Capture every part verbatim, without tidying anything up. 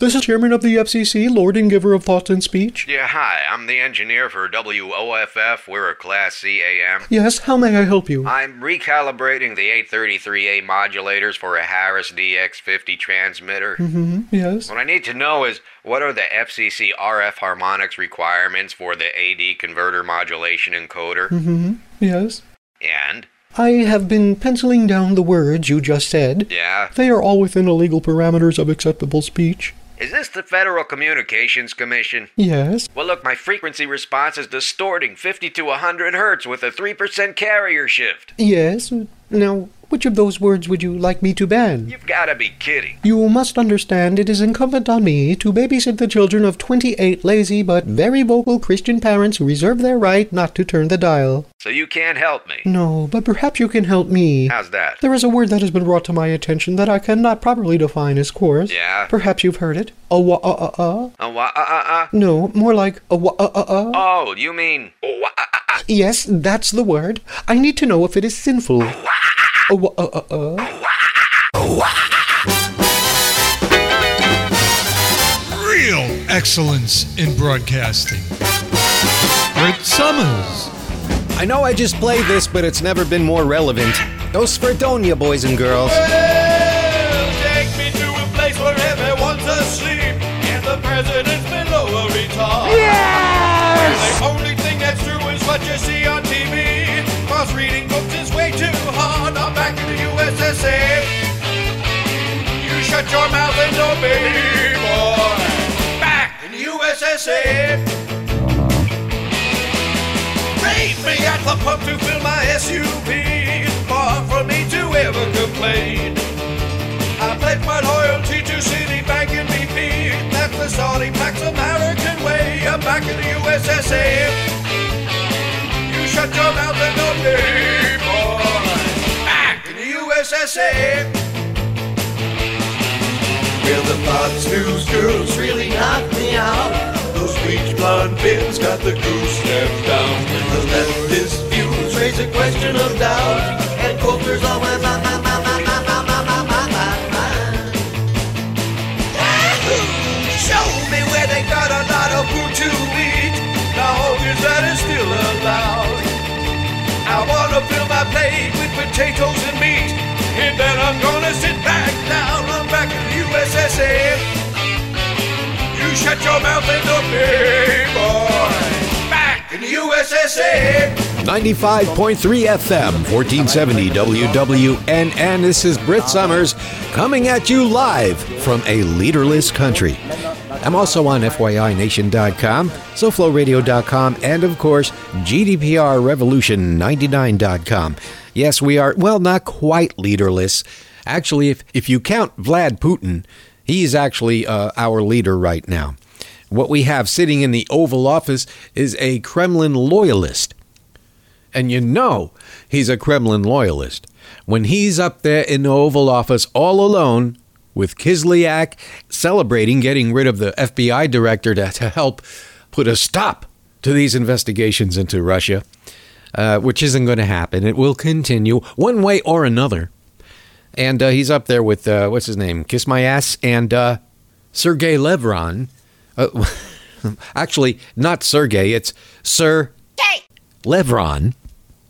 This is Chairman of the F C C, Lord and Giver of Thoughts and Speech. Yeah, hi. I'm the engineer for W O F F. We're a Class C A M. Yes, how may I help you? I'm recalibrating the eight thirty-three A modulators for a Harris D X fifty transmitter. Mm-hmm, yes. What I need to know is, what are the F C C R F harmonics requirements for the A D converter modulation encoder? Mm-hmm, yes. And? I have been penciling down the words you just said. Yeah? They are all within the legal parameters of acceptable speech. Is this the Federal Communications Commission? Yes. Well, look, my frequency response is distorting fifty to one hundred hertz with a three percent carrier shift. Yes. Now, which of those words would you like me to ban? You've got to be kidding. You must understand it is incumbent on me to babysit the children of twenty-eight lazy but very vocal Christian parents who reserve their right not to turn the dial. So you can't help me? No, but perhaps you can help me. How's that? There is a word that has been brought to my attention that I cannot properly define as coarse. Yeah? Perhaps you've heard it. A-wa-a-a-a. A-wa-a-a-a? No, more like a-wa-a-a-a. Oh, you mean a-wa-a-a-a? Yes, that's the word. I need to know if it is sinful. Real excellence in broadcasting. Britt Summers. I know I just played this, but it's never been more relevant. Those Sverdonia boys and girls. Well, take me to a place where everyone's asleep and the president's been over retarded. Yes! The only thing that's true is what you see on T V. Cause reading books is way too hard. I'm back in the U S S A. You shut your mouth and obey, boy. Back in the U S S A. Me at the pump to fill my S U V. Far from me to ever complain. I pledge my loyalty to Citibank and B P. That's the starting pack's American way. I'm back in the U S S A. You shut your mouth and don't pay, boy. Back in the U S S A. Will the Fox News girls really knock me out? Those bleach blonde bins got the goose stepped down. The leftist views raise a question of doubt. And Coulter's always on my, my, my, my, my, my, my, my, my, my. Yahoo! Show me where they got a lot of food to eat. Now is that is still allowed. I wanna fill my plate with potatoes and meat. And then I'm gonna sit back down. I'm back in the U S S A. You shut your mouth and obey, boy. Back in the U S S A. ninety-five point three F M, fourteen seventy W W N, and this is Britt Summers coming at you live from a leaderless country. I'm also on F Y I Nation dot com, SoFlow Radio dot com, and of course, G D P R Revolution ninety-nine dot com. Yes, we are, well, not quite leaderless. Actually, if, if you count Vlad Putin, he is actually uh, our leader right now. What we have sitting in the Oval Office is a Kremlin loyalist. And you know he's a Kremlin loyalist when he's up there in the Oval Office all alone with Kislyak, celebrating getting rid of the F B I director to, to help put a stop to these investigations into Russia, uh, which isn't going to happen. It will continue one way or another. And uh, he's up there with, uh, what's his name, Kiss My Ass, and uh, Sergey Lavrov. Uh, actually, not Sergey, it's Sir hey. Levron,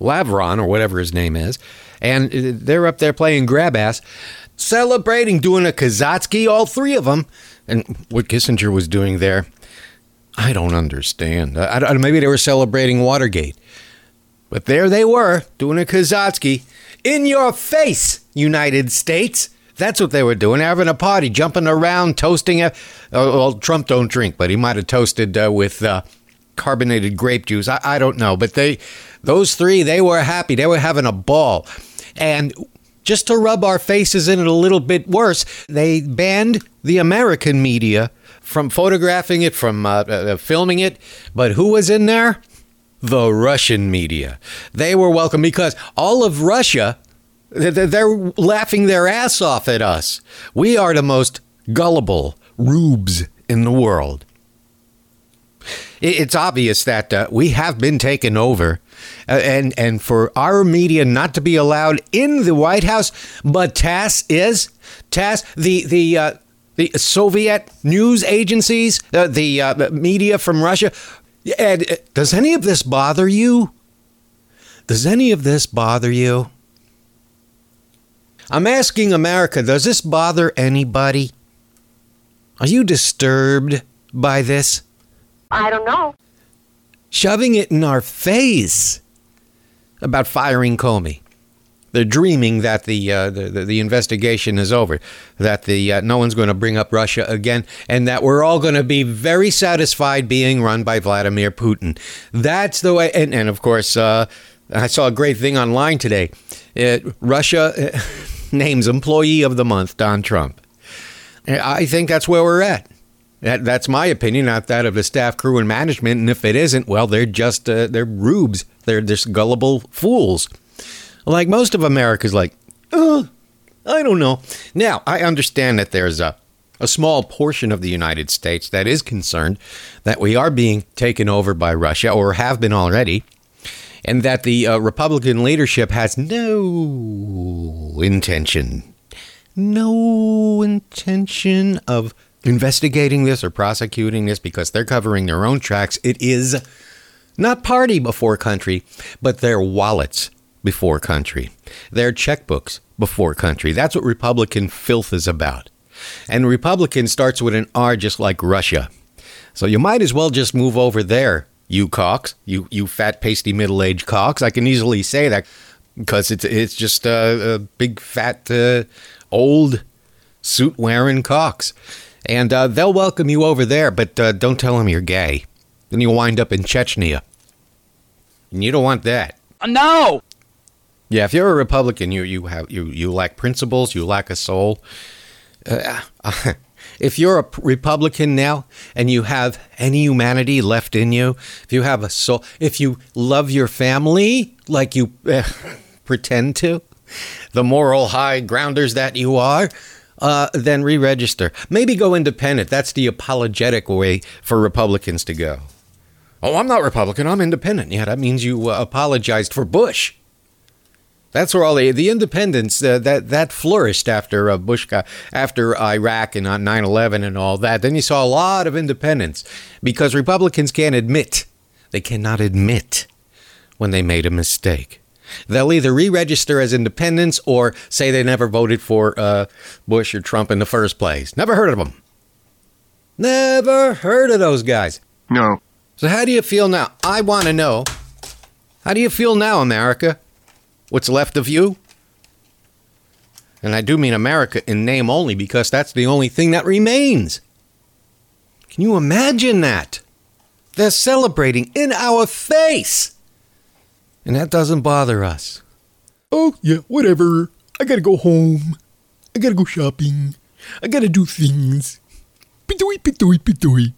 Lavron, or whatever his name is. And they're up there playing grab ass, celebrating, doing a Kazatsky, all three of them. And what Kissinger was doing there, I don't understand. I, I, maybe they were celebrating Watergate. But there they were, doing a Kazatsky. In your face, United States. That's what they were doing, having a party, jumping around, toasting. A, oh, well, Trump don't drink, but he might have toasted uh, with uh, carbonated grape juice. I, I don't know. But they, those three, they were happy. They were having a ball. And just to rub our faces in it a little bit worse, they banned the American media from photographing it, from uh, uh, filming it. But who was in there? The Russian media. They were welcome because all of Russia, they're laughing their ass off at us. We are the most gullible rubes in the world. It's obvious that uh, we have been taken over, uh, and, and for our media not to be allowed in the White House. But TASS is TASS, the the uh, the Soviet news agencies, uh, the uh, media from Russia. Ed, does any of this bother you? Does any of this bother you? I'm asking America, does this bother anybody? Are you disturbed by this? I don't know. Shoving it in our face about firing Comey. They're dreaming that the uh, the, the investigation is over, that the uh, no one's going to bring up Russia again, and that we're all going to be very satisfied being run by Vladimir Putin. That's the way. And, and of course, uh, I saw a great thing online today. It, Russia uh, names Employee of the Month Don Trump. I think that's where we're at. That, that's my opinion, not that of the staff, crew, and management. And if it isn't, well, they're just uh, they're rubes. They're just gullible fools. Like most of America's like, oh, I don't know. Now, I understand that there's a, a small portion of the United States that is concerned that we are being taken over by Russia or have been already, and that the uh, Republican leadership has no intention, no intention of investigating this or prosecuting this because they're covering their own tracks. It is not party before country, but their wallets before country, their checkbooks before country. That's what Republican filth is about. And Republican starts with an R, just like Russia. So you might as well just move over there, you cocks, you you fat, pasty, middle-aged cocks. I can easily say that because it's it's just uh, a big, fat, uh, old, suit-wearing cocks. And uh, they'll welcome you over there, but uh, don't tell them you're gay. Then you'll wind up in Chechnya. And you don't want that. No! Yeah, if you're a Republican, you you have you, you lack principles, you lack a soul. Uh, if you're a Republican now and you have any humanity left in you, if you have a soul, if you love your family like you uh, pretend to, the moral high grounders that you are, uh, then re-register. Maybe go independent. That's the apologetic way for Republicans to go. Oh, I'm not Republican. I'm independent. Yeah, that means you uh, apologized for Bush. That's where all the, the independents uh, that that flourished after uh, Bush got, after Iraq and on nine eleven and all that. Then you saw a lot of independents because Republicans can't admit. They cannot admit when they made a mistake. They'll either re-register as independents or say they never voted for uh, Bush or Trump in the first place. Never heard of them. Never heard of those guys. No. So how do you feel now? I want to know. How do you feel now, America? What's left of you? And I do mean America in name only, because that's the only thing that remains. Can you imagine that? They're celebrating in our face. And that doesn't bother us. Oh, yeah, whatever. I gotta go home. I gotta go shopping. I gotta do things. Pitui, pitui, pitui.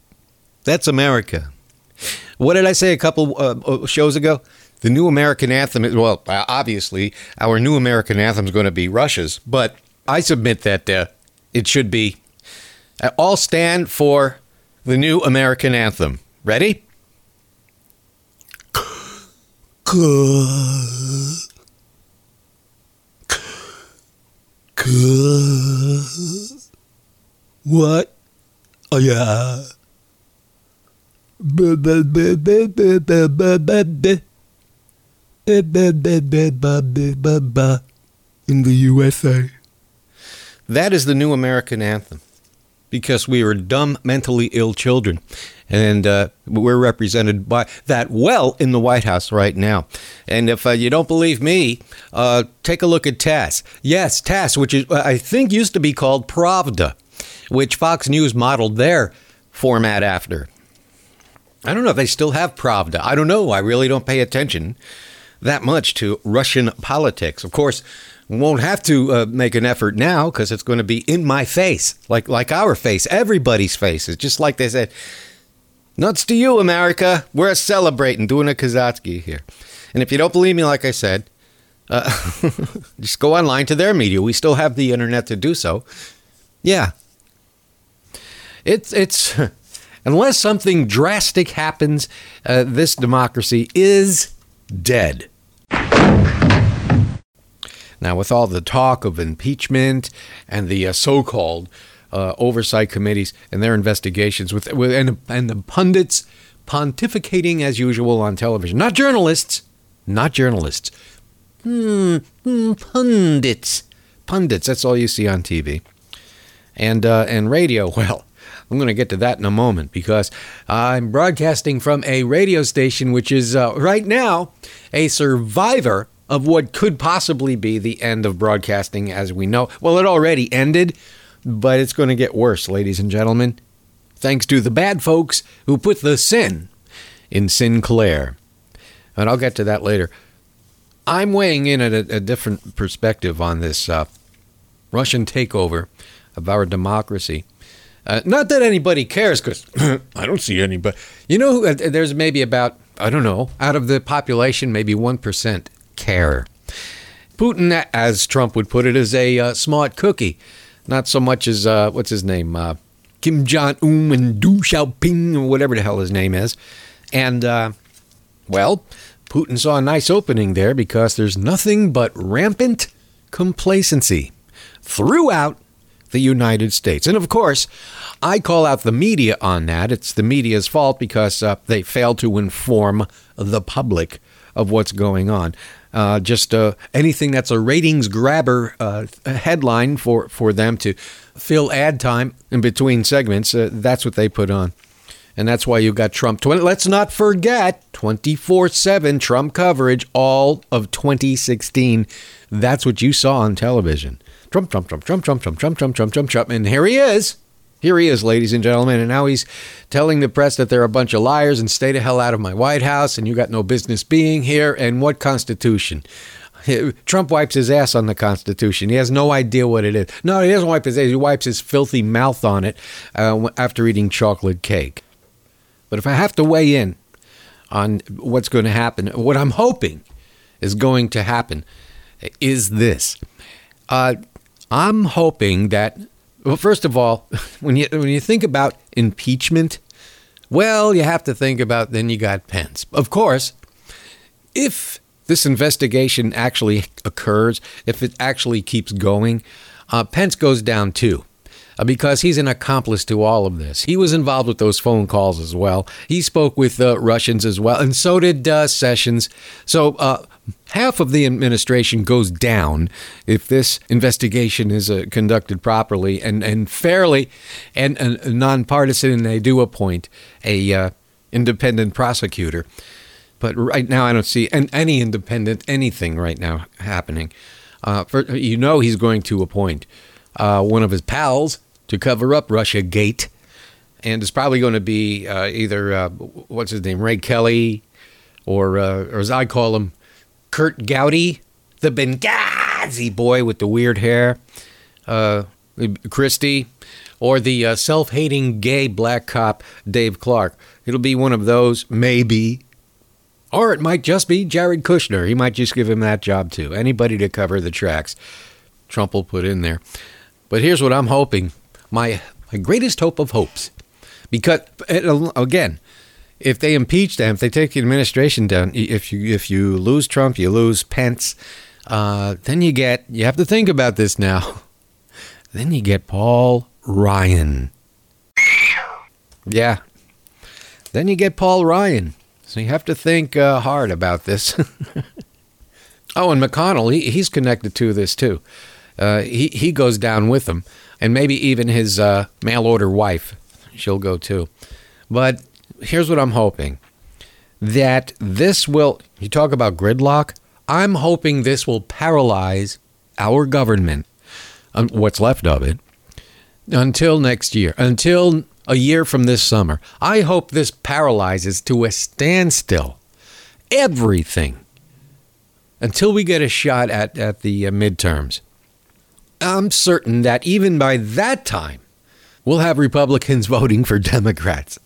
That's America. What did I say a couple uh, shows ago? The new American anthem, well, obviously, our new American anthem is going to be Russia's, but I submit that uh, it should be uh, all stand for the new American anthem. Ready? What? Oh, yeah. In the U S A. That is the new American anthem, because we were dumb, mentally ill children, and uh, we're represented by that well in the White House right now. And if uh, you don't believe me, uh, take a look at TASS. Yes, TASS, which is I think used to be called Pravda, which Fox News modeled their format after. I don't know if they still have Pravda. I don't know. I really don't pay attention that much to Russian politics. Of course, we won't have to uh, make an effort now because it's going to be in my face, like like our face, everybody's face. It's just like they said, nuts to you, America. We're celebrating, doing a Kazatsky here. And if you don't believe me, like I said, uh, just go online to their media. We still have the internet to do so. Yeah. It's it's unless something drastic happens, uh, this democracy is dead. Now, with all the talk of impeachment and the uh, so-called uh, oversight committees and their investigations with, with and, and the pundits pontificating as usual on television. Not journalists. Not journalists. Hmm, hmm, pundits. Pundits. That's all you see on T V. And uh, and radio, well, I'm going to get to that in a moment because I'm broadcasting from a radio station which is uh, right now a survivor of what could possibly be the end of broadcasting as we know. Well, it already ended, but it's going to get worse, ladies and gentlemen, thanks to the bad folks who put the sin in Sinclair. And I'll get to that later. I'm weighing in at a, a different perspective on this uh, Russian takeover of our democracy. Uh, not that anybody cares, because I don't see anybody. You know, there's maybe about, I don't know, out of the population, maybe one percent care. Putin, as Trump would put it, is a uh, smart cookie. Not so much as, uh, what's his name, uh, Kim Jong-un and Du Xiaoping, or whatever the hell his name is. And, uh, well, Putin saw a nice opening there because there's nothing but rampant complacency throughout the United States. And of course, I call out the media on that. It's the media's fault because uh, they fail to inform the public of what's going on. Uh, just uh, anything that's a ratings grabber uh, headline for, for them to fill ad time in between segments, uh, that's what they put on. And that's why you got Trump. twenty let's not forget twenty-four seven Trump coverage all of twenty sixteen. That's what you saw on television. Trump, Trump, Trump, Trump, Trump, Trump, Trump, Trump, Trump, Trump, Trump. And here he is. Here he is, ladies and gentlemen. And now he's telling the press that they're a bunch of liars and stay the hell out of my White House. And you got no business being here. And what Constitution? Trump wipes his ass on the Constitution. He has no idea what it is. No, he doesn't wipe his ass. He wipes his filthy mouth on it uh, after eating chocolate cake. But if I have to weigh in on what's going to happen, what I'm hoping is going to happen is this. Uh, I'm hoping that, well, first of all, when you when you think about impeachment, well, you have to think about then you got Pence. Of course, if this investigation actually occurs, if it actually keeps going, uh, Pence goes down too, uh, because he's an accomplice to all of this. He was involved with those phone calls as well. He spoke with uh, Russians as well, and so did uh, Sessions. So uh half of the administration goes down if this investigation is uh, conducted properly and, and fairly and, and nonpartisan, and they do appoint a uh, independent prosecutor. But right now, I don't see an, any independent anything right now happening. Uh, for, you know he's going to appoint uh, one of his pals to cover up Russiagate, and it's probably going to be uh, either, uh, what's his name, Ray Kelly, or, uh, or as I call him, Kurt Gowdy, the Benghazi boy with the weird hair, uh, Christie, or the uh, self-hating gay black cop, Dave Clark. It'll be one of those, maybe. Or it might just be Jared Kushner. He might just give him that job, too. Anybody to cover the tracks, Trump will put in there. But here's what I'm hoping. My, my greatest hope of hopes. Because, again, if they impeach them, if they take the administration down, if you if you lose Trump, you lose Pence, uh, then you get, you have to think about this now, then you get Paul Ryan. Yeah. Then you get Paul Ryan. So you have to think uh, hard about this. Oh, and McConnell, he, he's connected to this too. Uh, he, he goes down with them. And maybe even his uh, mail-order wife, she'll go too. But here's what I'm hoping, that this will, you talk about gridlock, I'm hoping this will paralyze our government, um, what's left of it, until next year, until a year from this summer. I hope this paralyzes to a standstill everything until we get a shot at, at the uh, midterms. I'm certain that even by that time, we'll have Republicans voting for Democrats.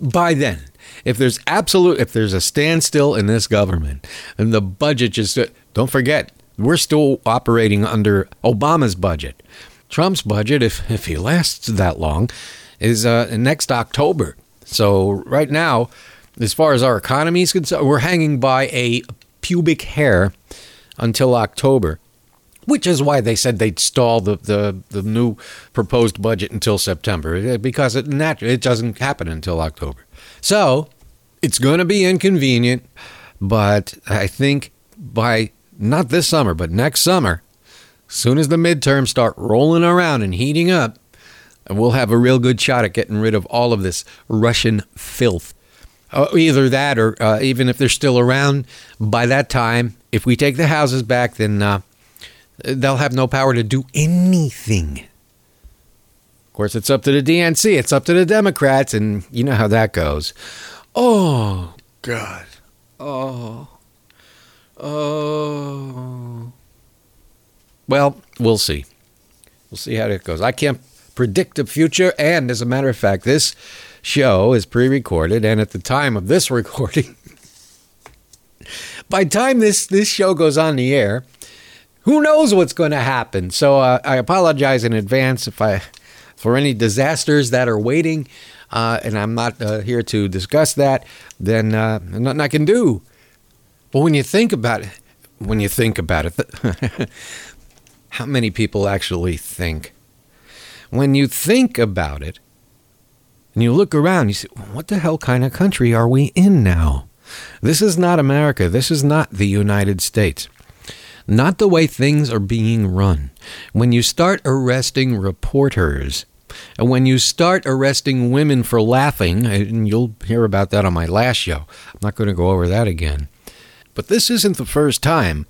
By then, if there's absolute, if there's a standstill in this government and the budget just, don't forget, we're still operating under Obama's budget. Trump's budget, if, if he lasts that long, is uh, next October. So right now, as far as our economy is concerned, we're hanging by a pubic hair until October. which is why they said they'd stall the, the, the new proposed budget until September, because it naturally it doesn't happen until October. So it's going to be inconvenient, but I think by not this summer, but next summer, as soon as the midterms start rolling around and heating up, we'll have a real good shot at getting rid of all of this Russian filth. Uh, either that or uh, even if they're still around by that time, if we take the houses back, then uh, they'll have no power to do anything. Of course, it's up to the D N C. It's up to the Democrats. And you know how that goes. Oh, God. Oh. Oh. Well, we'll see. We'll see how it goes. I can't predict the future. And as a matter of fact, this show is pre-recorded, and at the time of this recording, by the time this this show goes on the air, who knows what's going to happen? So uh, I apologize in advance if I for any disasters that are waiting, uh, and I'm not uh, here to discuss that. Then uh, nothing I can do. But when you think about it, when you think about it, th- how many people actually think? When you think about it, and you look around, you say, what the hell kind of country are we in now? This is not America. This is not the United States. Not the way things are being run. When you start arresting reporters, and when you start arresting women for laughing, and you'll hear about that on my last show. I'm not going to go over that again. But this isn't the first time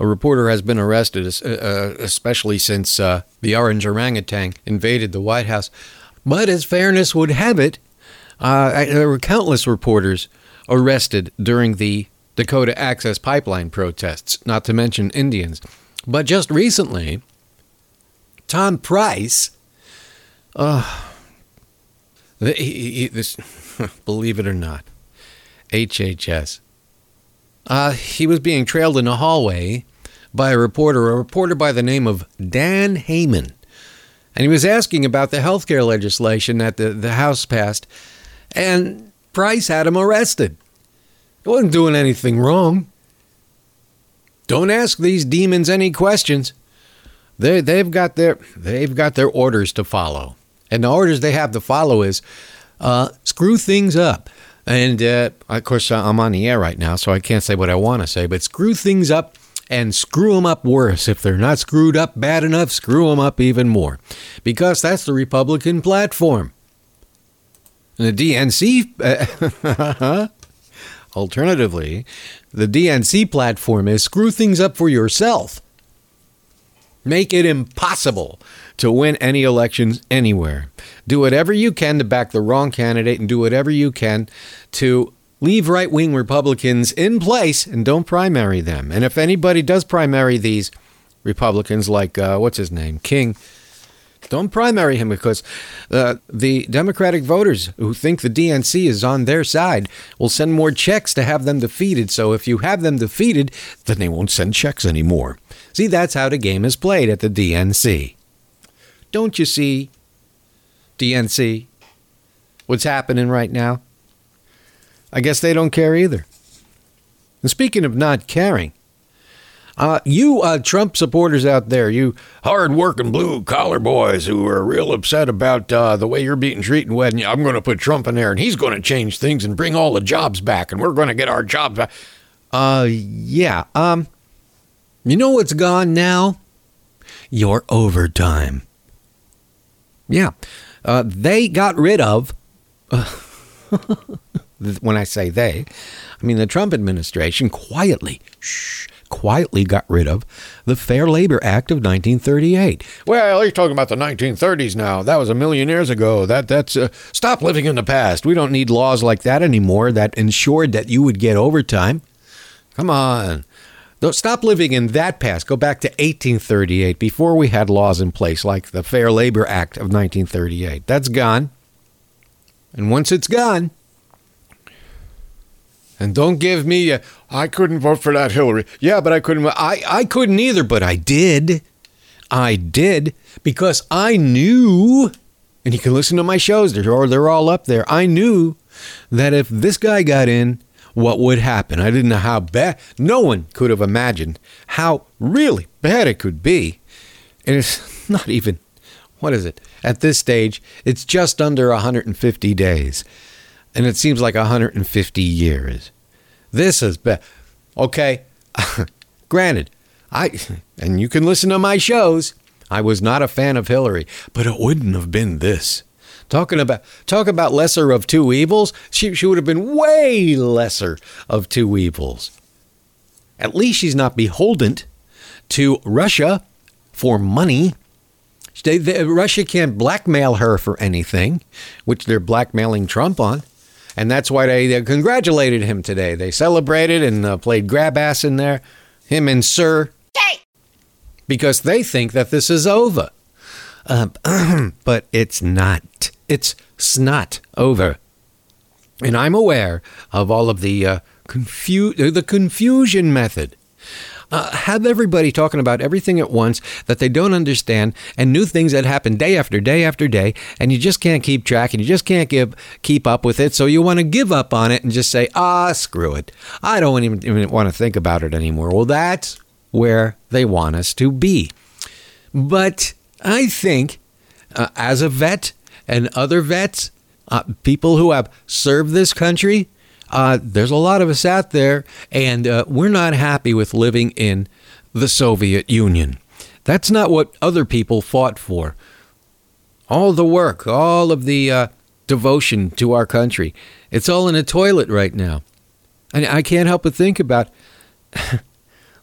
a reporter has been arrested, especially since uh, the orange orangutan invaded the White House. But as fairness would have it, uh, there were countless reporters arrested during the Dakota Access Pipeline protests, not to mention Indians. But just recently, Tom Price, uh, he, he, this, believe it or not, H H S, uh, he was being trailed in a hallway by a reporter, a reporter by the name of Dan Heyman. And he was asking about the health care legislation that the, the House passed, and Price had him arrested. He wasn't doing anything wrong. Don't ask these demons any questions. They they've got their they've got their orders to follow, and the orders they have to follow is uh, screw things up. And uh, of course, I'm on the air right now, so I can't say what I want to say. But screw things up. And screw them up worse. If they're not screwed up bad enough, screw them up even more. Because that's the Republican platform. And the D N C, uh, alternatively, the D N C platform is screw things up for yourself. Make it impossible to win any elections anywhere. Do whatever you can to back the wrong candidate and do whatever you can to leave right-wing Republicans in place and don't primary them. And if anybody does primary these Republicans, like, uh, what's his name, King, don't primary him, because uh, the Democratic voters who think the D N C is on their side will send more checks to have them defeated. So if you have them defeated, then they won't send checks anymore. See, that's how the game is played at the D N C. Don't you see, D N C, what's happening right now? I guess they don't care either. And speaking of not caring, uh, you uh, Trump supporters out there, you hard-working blue-collar boys who are real upset about uh, the way you're being treated, when I'm going to put Trump in there and he's going to change things and bring all the jobs back and we're going to get our jobs back. Uh, yeah. Um, you know what's gone now? Your overtime. Yeah. Uh, they got rid of... Uh, When I say they, I mean the Trump administration quietly, shh, quietly got rid of the Fair Labor Act of nineteen thirty-eight. Well, you're talking about the nineteen thirties now. That was a million years ago. That that's uh, stop living in the past. We don't need laws like that anymore that ensured that you would get overtime. Come on. Don't stop living in that past. Go back to eighteen thirty-eight, before we had laws in place like the Fair Labor Act of nineteen thirty-eight. That's gone. And once it's gone, and don't give me, a, I couldn't vote for that Hillary. Yeah, but I couldn't. I, I couldn't either, but I did. I did, because I knew, and you can listen to my shows, they're, they're all up there. I knew that if this guy got in, what would happen? I didn't know how bad. No one could have imagined how really bad it could be. And it's not even, what is it? At this stage, it's just under one hundred fifty days. And it seems like one hundred fifty years. This is bad. Okay, granted, I, and you can listen to my shows, I was not a fan of Hillary, but it wouldn't have been this. Talking about, talk about lesser of two evils, she, she would have been way lesser of two evils. At least she's not beholden to Russia for money. They, they, Russia can't blackmail her for anything, which they're blackmailing Trump on. And that's why they, they congratulated him today. They celebrated and uh, played grab ass in there, him and Sir, hey! Because they think that this is over. Uh, but it's not. It's snot over. And I'm aware of all of the uh, confu- the confusion method. Uh, have everybody talking about everything at once that they don't understand and new things that happen day after day after day, and you just can't keep track and you just can't give, keep up with it. So you want to give up on it and just say, ah, screw it. I don't even, even want to think about it anymore. Well, that's where they want us to be. But I think uh, as a vet and other vets, uh, people who have served this country, Uh, there's a lot of us out there, and uh, we're not happy with living in the Soviet Union. That's not what other people fought for. All the work, all of the uh, devotion to our country, it's all in a toilet right now. And I can't help but think about,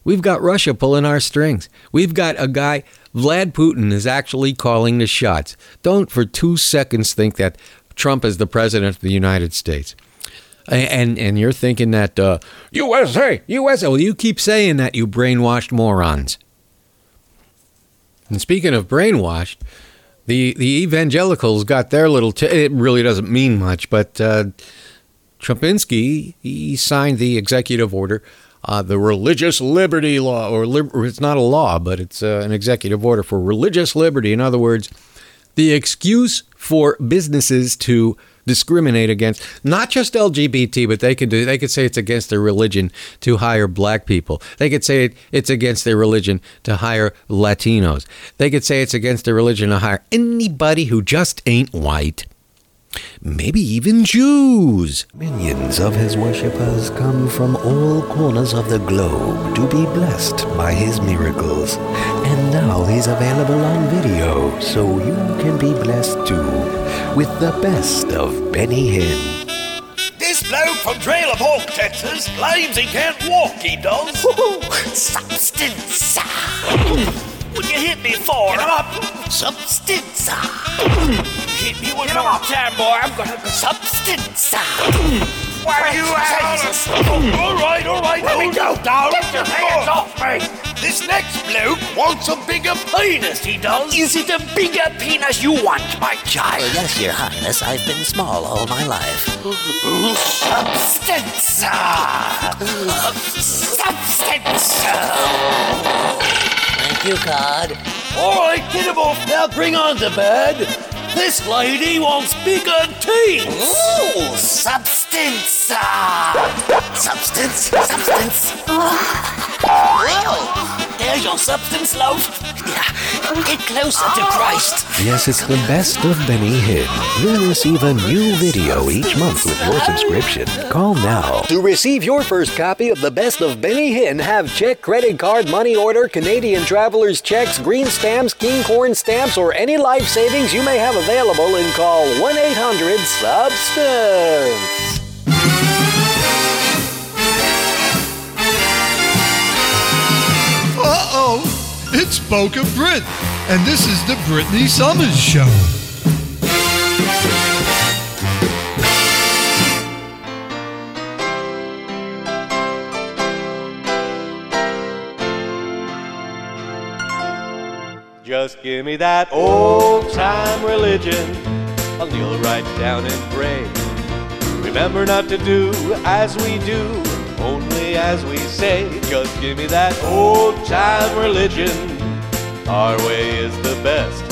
we've got Russia pulling our strings. We've got a guy, Vlad Putin, is actually calling the shots. Don't for two seconds think that Trump is the president of the United States. And and you're thinking that uh, U S A, U S A. Well, you keep saying that, you brainwashed morons. And speaking of brainwashed, the the evangelicals got their little. T- it really doesn't mean much, but uh, Trumpinski, he signed the executive order, uh, the religious liberty law, or li- it's not a law, but it's uh, an executive order for religious liberty. In other words, the excuse for businesses to discriminate against not just L G B T, but they could do they could say it's against their religion to hire black people. They could say it, it's against their religion to hire Latinos. They could say it's against their religion to hire anybody who just ain't white. Maybe even Jews. Millions of his worshippers come from all corners of the globe to be blessed by his miracles. And now he's available on video, so you can be blessed too, with the best of Benny Hinn. This bloke from Trail of Hawk, Texas, claims he can't walk, he does. Woo-hoo. Substance. Would you hit me for? Get up. Substance. Hit me with my time, boy. I'm going to substance. Why are you out? All right, all right. Let me go, down. Get your hands off me. This next bloke wants a bigger penis, he does. Is it a bigger penis you want, my child? Well, yes, Your Highness. I've been small all my life. Substance. Substance. Thank you, God. All right, get him off now. Bring on the bed. This lady wants bigger teeth. Ooh, substance. Uh, substance, substance. Well, there's your substance, loaf. Yeah, get closer to Christ. Yes, it's the best of Benny Hinn. You'll receive a new video each month with your subscription. Call now. To receive your first copy of the best of Benny Hinn, have check, credit card, money order, Canadian traveler's checks, green stamps, king corn stamps, or any life savings you may have available, and call one eight hundred substance. Uh-oh, it's Boca Brit, and this is the Brittany Summers Show. Just give me that old-time religion, I'll kneel right down and pray. Remember not to do as we do, only as we say. Just give me that old-time religion, our way is the best.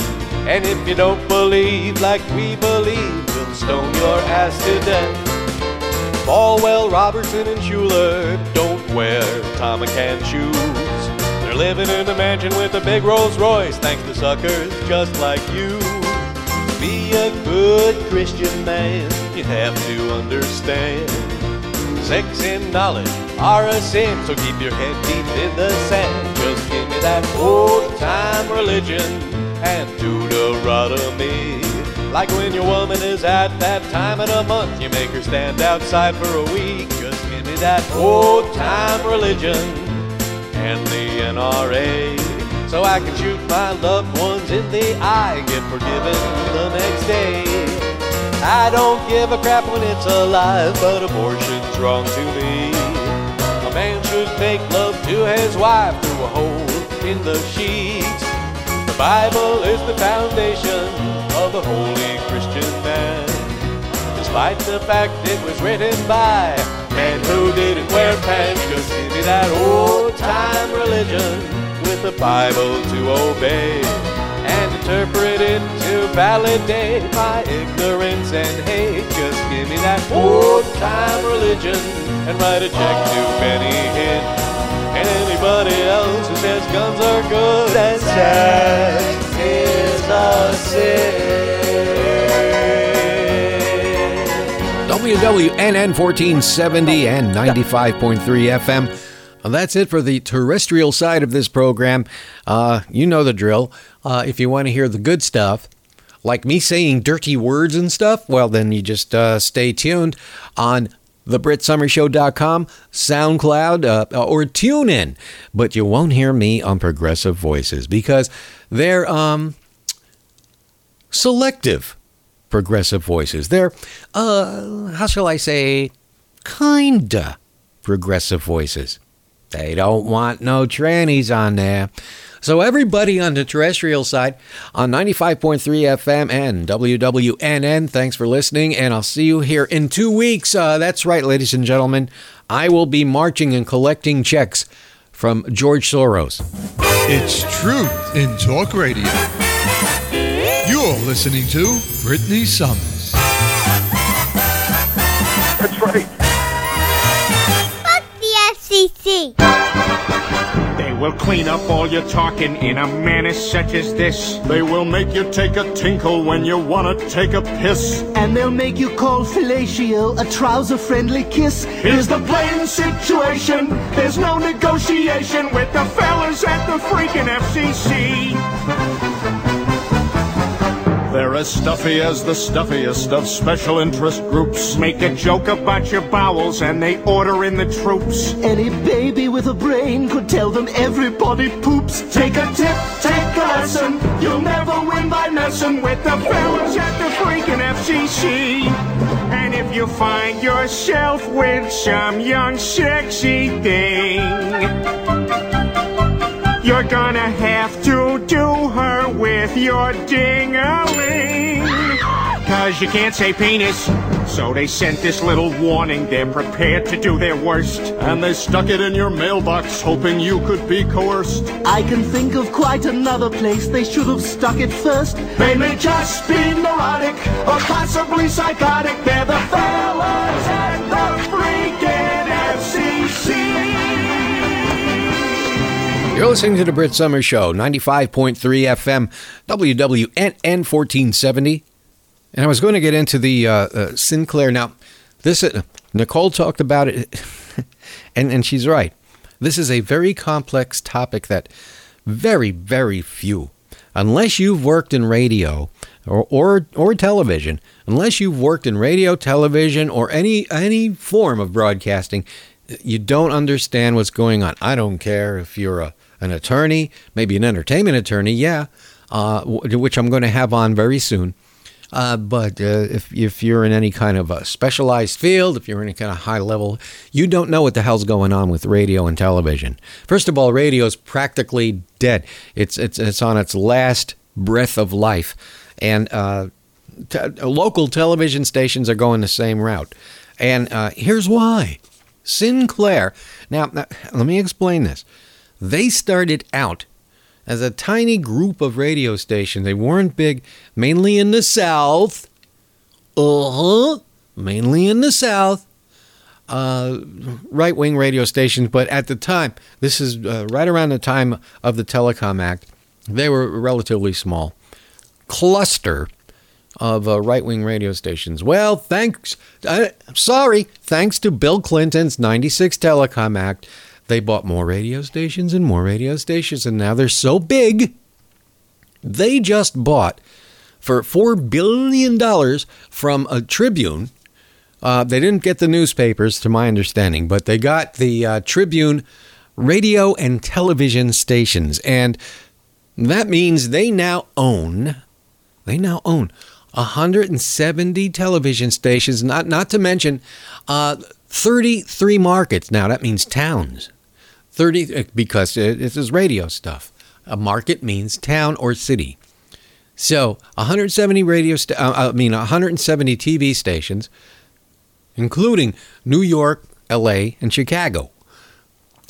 And if you don't believe like we believe, we'll stone your ass to death. Falwell, Robertson, and Schuler don't wear Tom and Can shoes. They're living in a mansion with a big Rolls Royce, thanks to suckers just like you. To be a good Christian man, you have to understand, sex and knowledge are a sin, so keep your head deep in the sand. Just give me that old-time religion and Deuteronomy. Like when your woman is at that time of the month, you make her stand outside for a week. Just give me that old-time religion and the N R A, so I can shoot my loved ones in the eye, get forgiven the next day. I don't give a crap when it's alive, but abortion's wrong to me. A man should make love to his wife through a hole in the sheets. The Bible is the foundation of a holy Christian man, despite the fact it was written by man who didn't wear pants. Just give me that old-time religion with the Bible to obey and interpret it to validate my ignorance and hate. Just give me that old-time religion and write a check to Benny Hinn and anybody else who says guns are good and sad. W W N N fourteen seventy and ninety-five point three F M. Well, that's it for the terrestrial side of this program. Uh, you know the drill. Uh, if you want to hear the good stuff, like me saying dirty words and stuff, well, then you just uh, stay tuned on the brit summer show dot com, SoundCloud, uh, or tune in. But you won't hear me on Progressive Voices because they're um, selective Progressive Voices. They're, uh, how shall I say, kinda Progressive Voices. They don't want no trannies on there. So everybody on the terrestrial side on ninety-five point three F M and W W N N, thanks for listening, and I'll see you here in two weeks. Uh, that's right, ladies and gentlemen. I will be marching and collecting checks from George Soros. It's Truth in Talk Radio. You're listening to Brittany Summers. That's right. Fuck the F C C. They will clean up all your talking in a manner such as this. They will make you take a tinkle when you want to take a piss. And they'll make you call fellatio a trouser-friendly kiss. Here's the plain situation. There's no negotiation with the fellas at the freaking F C C. They're as stuffy as the stuffiest of special interest groups. Make a joke about your bowels and they order in the troops. Any baby with a brain could tell them everybody poops. Take a tip, take a lesson. You'll never win by messing with the fellas at the freaking F C C. And if you find yourself with some young sexy thing, you're gonna have to do her with your ding-a-ling. Cause you can't say penis. So they sent this little warning. They're prepared to do their worst. And they stuck it in your mailbox, hoping you could be coerced. I can think of quite another place they should have stuck it first. They may just be neurotic or possibly psychotic. They're the fellas at the freaking F C C. You're listening to The Britt Summers Show, ninety-five point three F M, W W N N fourteen seventy. And I was going to get into the uh, uh, Sinclair. Now, this uh, Nicole talked about it, and, and she's right. This is a very complex topic that very, very few, unless you've worked in radio or or, or television, unless you've worked in radio, television, or any any form of broadcasting, you don't understand what's going on. I don't care if you're a an attorney, maybe an entertainment attorney, yeah, uh, which I'm going to have on very soon. Uh, but uh, if, if you're in any kind of a specialized field, if you're in any kind of high level, you don't know what the hell's going on with radio and television. First of all, radio's practically dead. It's it's it's on its last breath of life. And uh, t- local television stations are going the same route. And uh, here's why. Sinclair. Now, now, let me explain this. They started out as a tiny group of radio stations. They weren't big, mainly in the South. Uh-huh. Mainly in the South. uh, right-wing radio stations, but at the time, this is uh, right around the time of the Telecom Act, they were a relatively small cluster of uh, right-wing radio stations. Well, thanks, uh, sorry, thanks to Bill Clinton's ninety-six Telecom Act, they bought more radio stations and more radio stations, and now they're so big, they just bought for four billion dollars from a Tribune. Uh, they didn't get the newspapers, to my understanding, but they got the uh, Tribune radio and television stations, and that means they now own, they now own one hundred seventy television stations, not not to mention uh, thirty-three markets. Now that means towns, thirty because this is radio stuff. A market means town or city. So one hundred seventy radio, st- uh, I mean one hundred seventy T V stations, including New York, L A, and Chicago.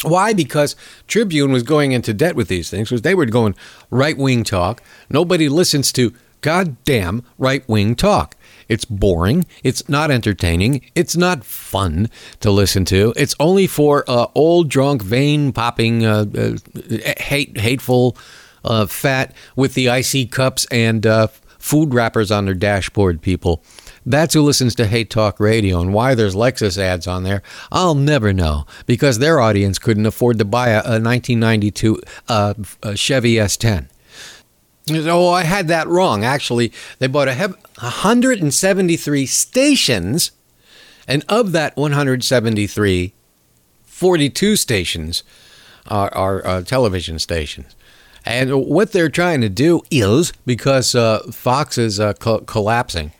Why? Because Tribune was going into debt with these things because they were going right-wing talk. Nobody listens to goddamn right-wing talk. It's boring. It's not entertaining. It's not fun to listen to. It's only for uh, old, drunk, vein-popping, uh, uh, hate, hateful uh, fat with the icy cups and uh, food wrappers on their dashboard people. That's who listens to hate talk radio, and why there's Lexus ads on there, I'll never know, because their audience couldn't afford to buy a, a nineteen ninety-two uh, a Chevy S ten. Oh, I had that wrong. Actually, they bought a he- one hundred seventy-three stations, and of that one hundred seventy-three, forty-two stations are, are uh, television stations. And what they're trying to do is, because uh, Fox is uh, co- collapsing,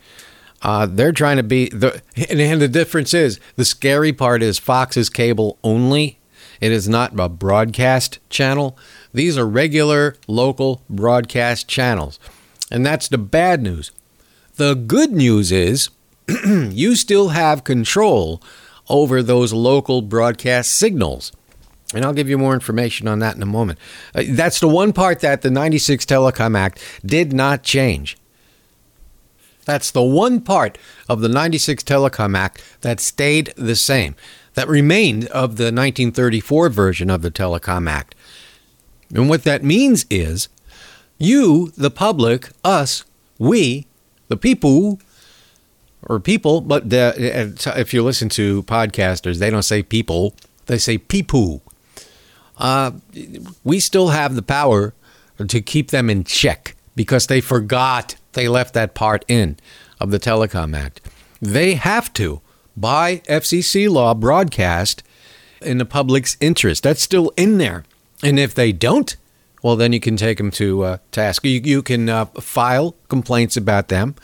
uh, they're trying to be, the, and, and the difference is, the scary part is Fox is cable only. It is not a broadcast channel. These are regular local broadcast channels. And that's the bad news. The good news is you still have control over those local broadcast signals. And I'll give you more information on that in a moment. Uh, that's the one part that the ninety-six Telecom Act did not change. That's the one part of the ninety-six Telecom Act that stayed the same, that remained of the nineteen thirty-four version of the Telecom Act. And what that means is you, the public, us, we, the people, or people, but the, if you listen to podcasters, they don't say people, they say people. Uh, we still have the power to keep them in check because they forgot they left that part in of the Telecom Act. They have to, by F C C law, broadcast in the public's interest. That's still in there. And if they don't, well, then you can take them to uh, task. You, you can uh, file complaints about them.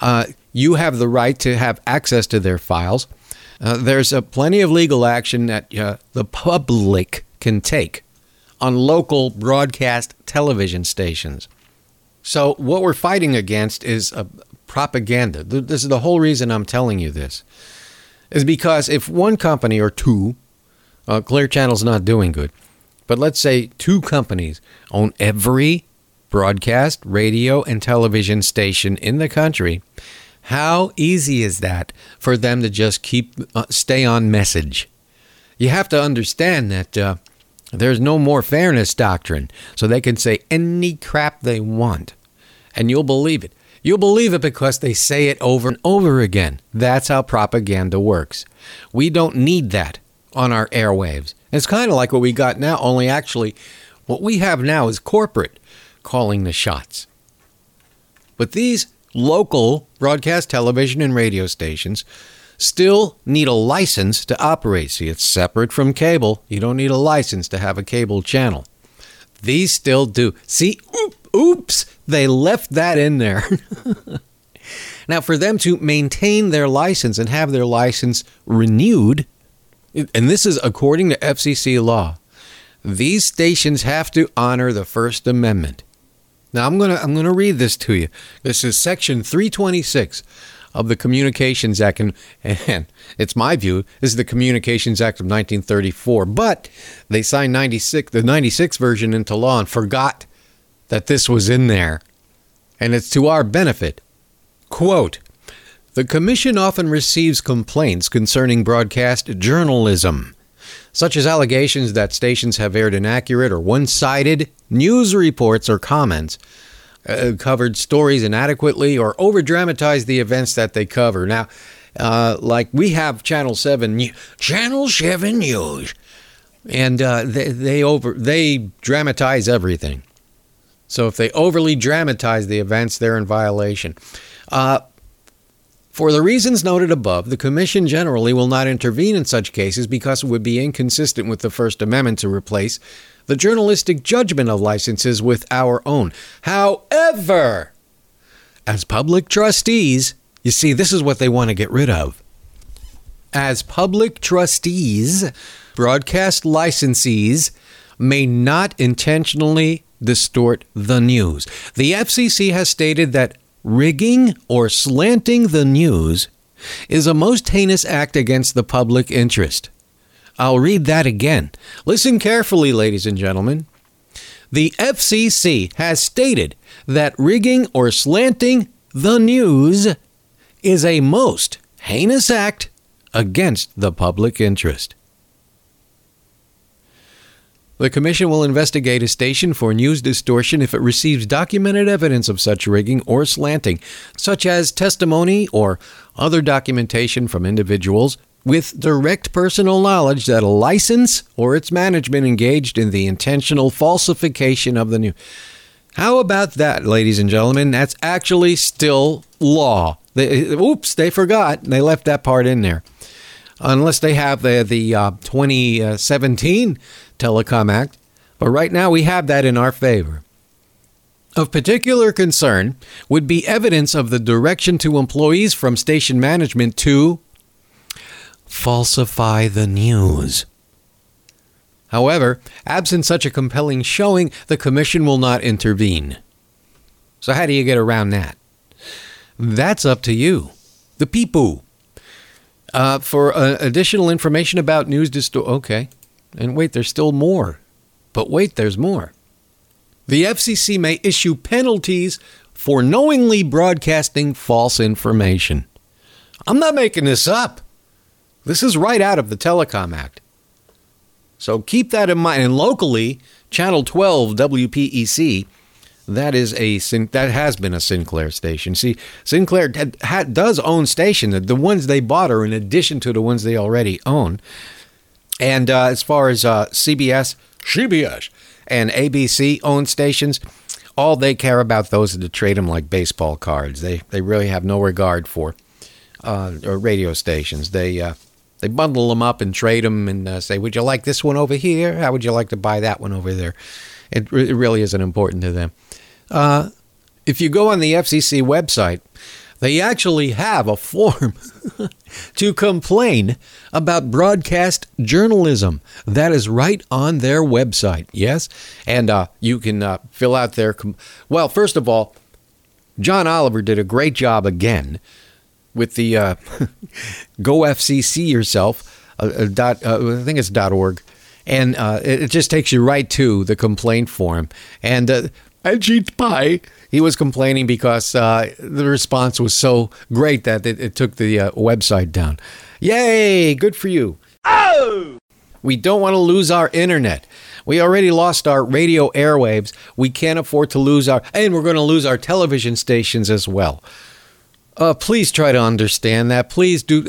Uh, you have the right to have access to their files. Uh, there's uh, plenty of legal action that uh, the public can take on local broadcast television stations. So what we're fighting against is uh, propaganda. This is the whole reason I'm telling you this. Is because if one company or two, uh, Clear Channel's not doing good, but let's say two companies own every broadcast, radio, and television station in the country, how easy is that for them to just keep uh, stay on message? You have to understand that uh, there's no more Fairness Doctrine, so they can say any crap they want, and you'll believe it. You'll believe it because they say it over and over again. That's how propaganda works. We don't need that on our airwaves. It's kind of like what we got now, only actually what we have now is corporate calling the shots. But these local broadcast television and radio stations still need a license to operate. See, it's separate from cable. You don't need a license to have a cable channel. These still do. See, oops, they left that in there. Now, for them to maintain their license and have their license renewed, and this is according to F C C law, these stations have to honor the First Amendment. Now, I'm going to I'm going to read this to you. This is Section three twenty-six of the Communications Act, and, and it's my view, this is the Communications Act of nineteen thirty-four, but they signed ninety-six, the ninety-six version into law and forgot that this was in there, and it's to our benefit. Quote, The Commission often receives complaints concerning broadcast journalism, such as allegations that stations have aired inaccurate or one-sided news reports or comments, uh, covered stories inadequately, or over-dramatized the events that they cover. Now, uh, like we have Channel seven, Channel seven News, and uh, they they over they dramatize everything. So if they overly dramatize the events, they're in violation. Uh, for the reasons noted above, the Commission generally will not intervene in such cases because it would be inconsistent with the First Amendment to replace the journalistic judgment of licenses with our own. However, as public trustees, you see, this is what they want to get rid of. As public trustees, broadcast licensees may not intentionally distort the news. The F C C has stated that rigging or slanting the news is a most heinous act against the public interest. I'll read that again. Listen carefully, ladies and gentlemen. The F C C has stated that rigging or slanting the news is a most heinous act against the public interest. The Commission will investigate a station for news distortion if it receives documented evidence of such rigging or slanting, such as testimony or other documentation from individuals with direct personal knowledge that a license or its management engaged in the intentional falsification of the news. How about that, ladies and gentlemen? That's actually still law. They, oops, they forgot. They left that part in there. Unless they have the, the uh, twenty seventeen Telecom Act. But right now we have that in our favor. Of particular concern would be evidence of the direction to employees from station management to falsify the news. However, absent such a compelling showing, the Commission will not intervene. So how do you get around that? That's up to you, the people. Uh, for uh, additional information about news distortion. Okay. And wait, there's still more. But wait, there's more. The F C C may issue penalties for knowingly broadcasting false information. I'm not making this up. This is right out of the Telecom Act. So keep that in mind. And locally, Channel twelve W P E C, that is a that has been a Sinclair station. See, Sinclair had, had, does own stations. The ones they bought are in addition to the ones they already own. And uh, as far as uh, C B S, C B S, and A B C own stations, all they care about those are to trade them like baseball cards. They they really have no regard for uh, or radio stations. They uh, they bundle them up and trade them and uh, say, would you like this one over here? How would you like to buy that one over there? It, re- it really isn't important to them. Uh, if you go on the F C C website, they actually have a form to complain about broadcast journalism. That is right on their website, yes? And uh, you can uh, fill out their... Com- well, first of all, John Oliver did a great job again with the uh, Go F C C Yourself, uh, uh, dot, uh, I think it's dot .org, and uh, it, it just takes you right to the complaint form. And... Uh, Ajit Pai, he was complaining because uh, the response was so great that it, it took the uh, website down. Yay, good for you. Oh! We don't want to lose our internet. We already lost our radio airwaves. We can't afford to lose our... And we're going to lose our television stations as well. Uh, please try to understand that. Please do...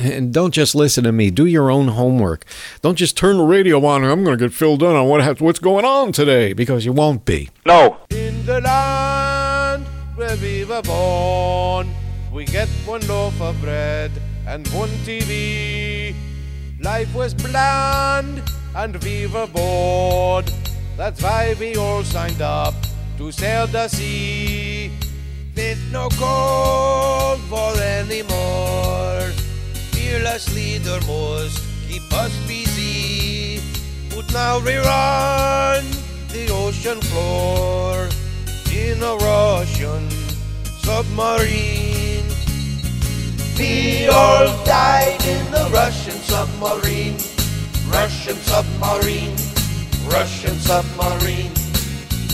And don't just listen to me. Do your own homework. Don't just turn the radio on and I'm going to get filled in on what what's going on today, because you won't be. No. In the land where we were born, we get one loaf of bread and one T V. Life was bland and we were bored. That's why we all signed up to sail the sea. There's no call for anymore. Fearless leader must keep us busy. But now we run the ocean floor in a Russian submarine. We all died in the Russian submarine. Russian submarine. Russian submarine.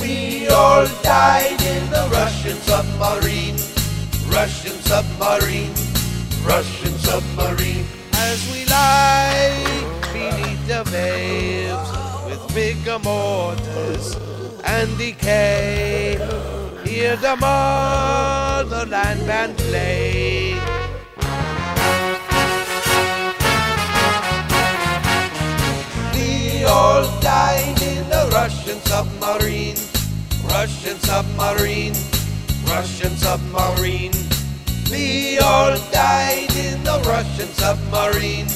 We all died in the Russian submarine, Russian submarine. Russian submarine. As we lie beneath the waves with bigger mortars and decay, hear the motherland band play. We all died in a Russian submarine, Russian submarine, Russian submarine. We all died in the Russian submarine,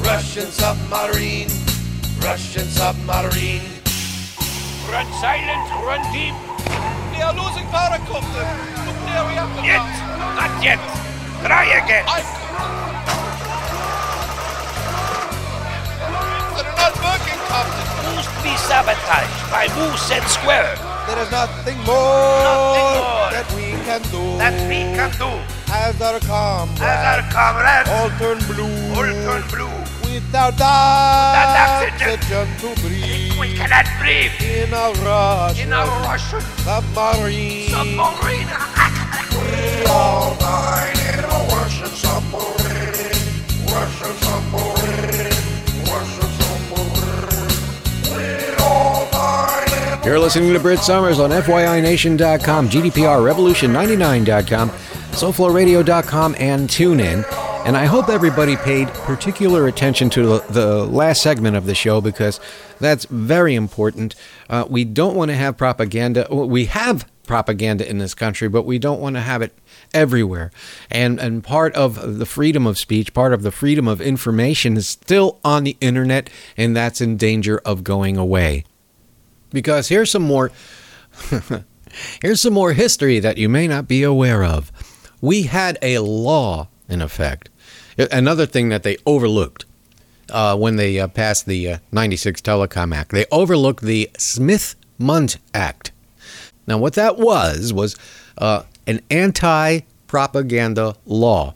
Russian submarine, Russian submarine. Run silent, run deep. They are losing power, Captain. Look, there we have to. Yet, not yet. Try again. I... They're not working, Captain. Must be sabotaged by moose and squirrel. There is nothing more, nothing more that we can do. That we can do. As our comrades, as our comrades, all turn blue, all turn blue. Without oxygen, oxygen to breathe, we cannot breathe. In a Russian, in a Russian submarine, submarine. We all died in a Russian submarine, Russian submarine, Russian submarine. We all died in a Russian. You're listening to Britt Summers on F Y I Nation dot com, G D P R Revolution ninety-nine dot com. SoFlow Radio dot com and tune in. And I hope everybody paid particular attention to the last segment of the show, because that's very important. Uh, we don't want to have propaganda. We have propaganda in this country, but we don't want to have it everywhere. And and part of the freedom of speech, part of the freedom of information is still on the internet, and that's in danger of going away. Because here's some more here's some more history that you may not be aware of. We had a law in effect. Another thing that they overlooked uh, when they uh, passed the uh, ninety-six Telecom Act, they overlooked the Smith-Mundt Act. Now, what that was was uh, an anti-propaganda law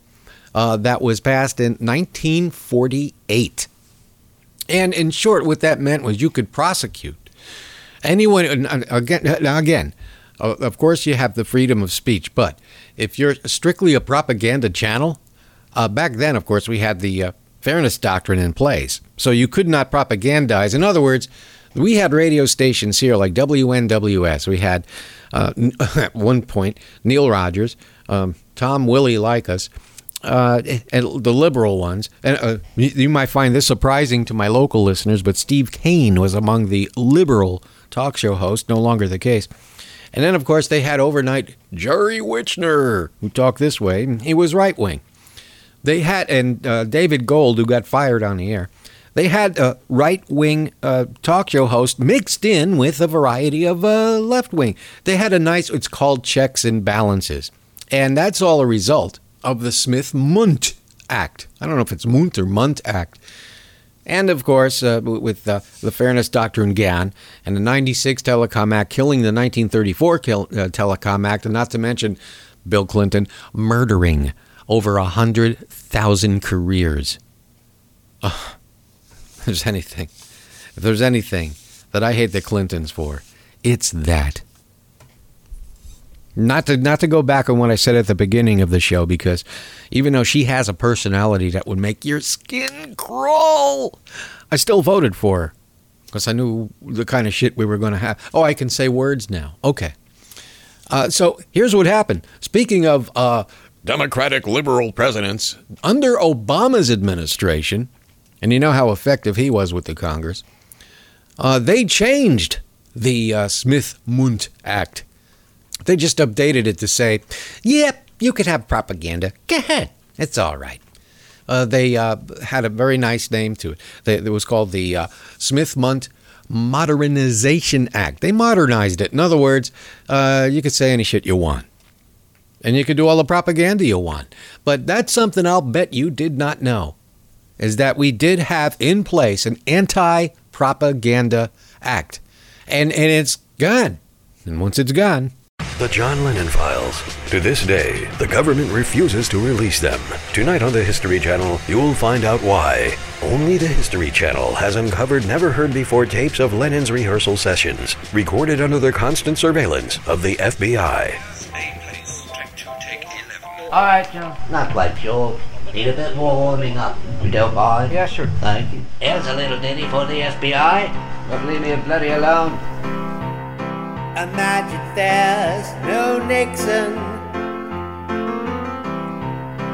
uh, that was passed in nineteen forty-eight. And in short, what that meant was you could prosecute anyone. Again, again. Of course, you have the freedom of speech, but if you're strictly a propaganda channel, uh, back then, of course, we had the uh, Fairness Doctrine in place, so you could not propagandize. In other words, we had radio stations here like W N W S. We had, uh, at one point, Neil Rogers, um, Tom Willie Likas, uh, and the liberal ones. And uh, you might find this surprising to my local listeners, but Steve Kane was among the liberal talk show hosts, no longer the case. And then, of course, they had overnight Jerry Wichner, who talked this way. He was right wing. They had, and uh, David Gold, who got fired on the air. They had a right wing uh, talk show host mixed in with a variety of uh, left wing. They had a nice, it's called checks and balances. And that's all a result of the Smith-Mundt Act. I don't know if it's Mundt or Mundt Act. And, of course, uh, with uh, the Fairness Doctrine gone and the ninety-six Telecom Act killing the nineteen thirty-four kill, uh, Telecom Act, and not to mention Bill Clinton murdering over one hundred thousand careers. Uh, if there's anything, if there's anything that I hate the Clintons for, it's that. Not to not to go back on what I said at the beginning of the show, because even though she has a personality that would make your skin crawl, I still voted for her because I knew the kind of shit we were going to have. Oh, I can say words now. Okay. Uh, so here's what happened. Speaking of uh, Democratic liberal presidents, under Obama's administration, and you know how effective he was with the Congress, uh, they changed the uh, Smith-Mundt Act. They just updated it to say, yep, you could have propaganda. Go ahead. It's all right. Uh, they uh, had a very nice name to it. They, it was called the uh, Smith-Mundt Modernization Act. They modernized it. In other words, uh, you could say any shit you want. And you could do all the propaganda you want. But that's something I'll bet you did not know, is that we did have in place an anti-propaganda act. And, and it's gone. And once it's gone... The John Lennon Files. To this day, the government refuses to release them. Tonight on the History Channel, you'll find out why. Only the History Channel has uncovered never-heard-before tapes of Lennon's rehearsal sessions, recorded under the constant surveillance of the F B I. All right, John. Not quite sure. Need a bit more warming up, you don't mind? Yeah, sure. Thank you. Here's a little ditty for the F B I. Don't leave me bloody alone. Imagine there's no Nixon,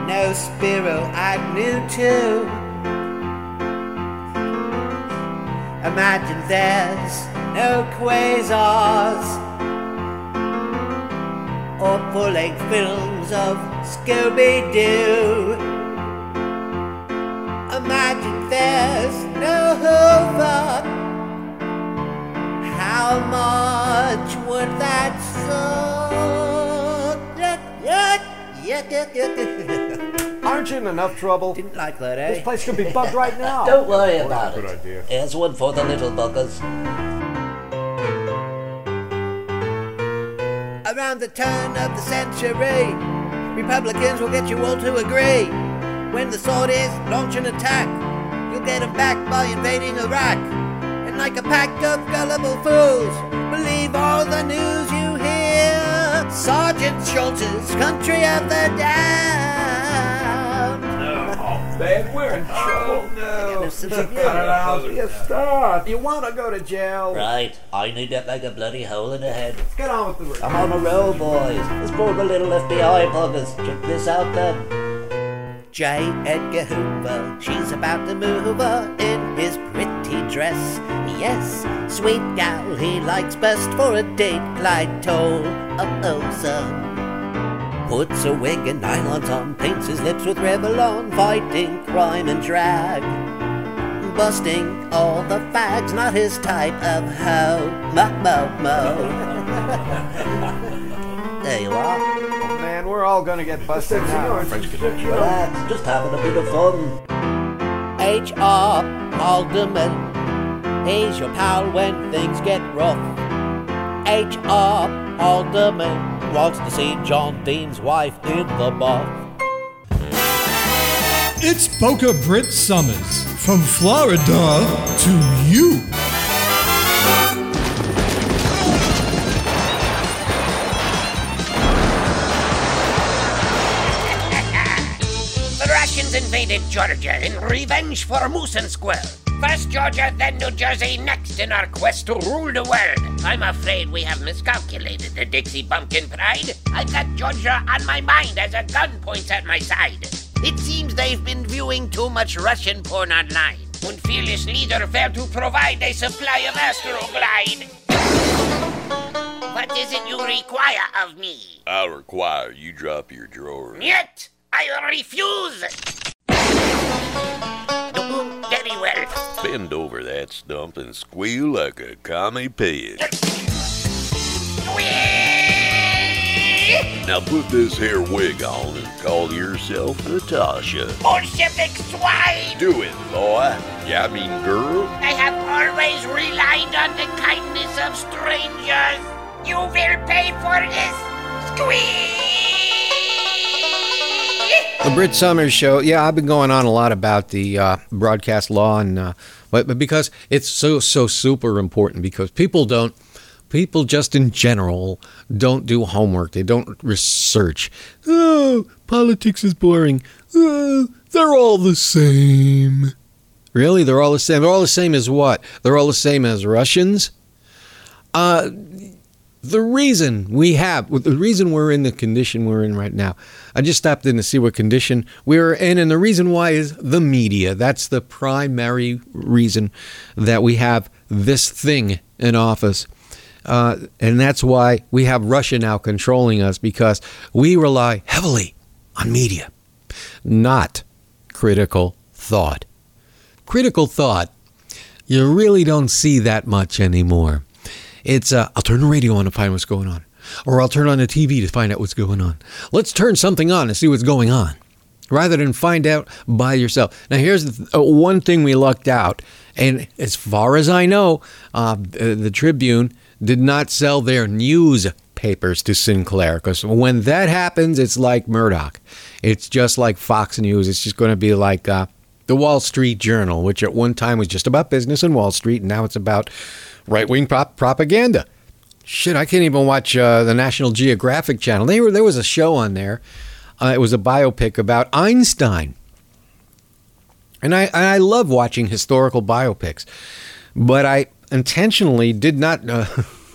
no Spiro I knew too. Imagine there's no Quasars or full-length films of Scooby-Doo. Imagine there's no Hoover. How much would that suck? Aren't you in enough trouble? Didn't like that, eh? This place could be bugged right now. Don't worry oh, about it. Good idea. Here's one for the little buggers. Around the turn of the century, Republicans will get you all to agree. When the sword is, launch an attack. You'll get them back by invading Iraq. And like a pack of gullible fools, believe all the news you hear. Sergeant Schultz's country of the damned. No, oh, man, we're in trouble. Oh, no. Cut it out. You start. You want to go to jail? Right. I need that like a bloody hole in the head. Let's get on with the work. I'm on a roll, boys. Let's pull the little F B I buggers. Check this out, then. J. Edgar Hoover, she's about to move her in his pretty dress. Yes, sweet gal, he likes best for a date, Clyde Toll of Ozone. Puts a wig and nylons on, paints his lips with Revlon, fighting crime and drag, busting all the fags, not his type of hoe, mo mo mo. There you are. Oh, man, we're all gonna get busted now. Relax, just having a bit of fun. H R Alderman, he's your pal when things get rough. H R Alderman wants to see John Dean's wife in the bath. It's Boca Britt Summers, from Florida to you. The Russians invaded Georgia in revenge for moose and squirrel. First Georgia, then New Jersey, next in our quest to rule the world. I'm afraid we have miscalculated the Dixie Pumpkin Pride. I've got Georgia on my mind as a gun points at my side. It seems they've been viewing too much Russian porn online. When fearless leader failed to provide a supply of Astroglide. What is it you require of me? I require you drop your drawer. Yet, I refuse! Very well. Bend over that stump and squeal like a commie pig. Now put this hair wig on and call yourself Natasha. Bolshevik swine! Do it, boy. Yeah, I mean, girl. I have always relied on the kindness of strangers. You will pay for this. Squeal! The Britt Summers Show. Yeah, I've been going on a lot about the uh, broadcast law, and uh, but, but because it's so so super important, because people don't, people just in general don't do homework. They don't research. Oh, politics is boring. Oh, they're all the same. Really, they're all the same. They're all the same as what? They're all the same as Russians. Uh, the reason we have, the reason we're in the condition we're in right now, I just stopped in to see what condition we were in, and the reason why is the media. That's the primary reason that we have this thing in office, uh, and that's why we have Russia now controlling us, because we rely heavily on media, not critical thought. Critical thought, you really don't see that much anymore. It's, uh, I'll turn the radio on to find what's going on. Or I'll turn on the T V to find out what's going on. Let's turn something on and see what's going on, rather than find out by yourself. Now, here's th- uh, one thing we lucked out. And as far as I know, uh, the, the Tribune did not sell their newspapers to Sinclair. Because when that happens, it's like Murdoch. It's just like Fox News. It's just going to be like uh, the Wall Street Journal, which at one time was just about business and Wall Street. And now it's about right-wing prop- propaganda. Shit, I can't even watch uh, the National Geographic channel. They were, there was a show on there. Uh, it was a biopic about Einstein. And I, and I love watching historical biopics, but I intentionally did not uh,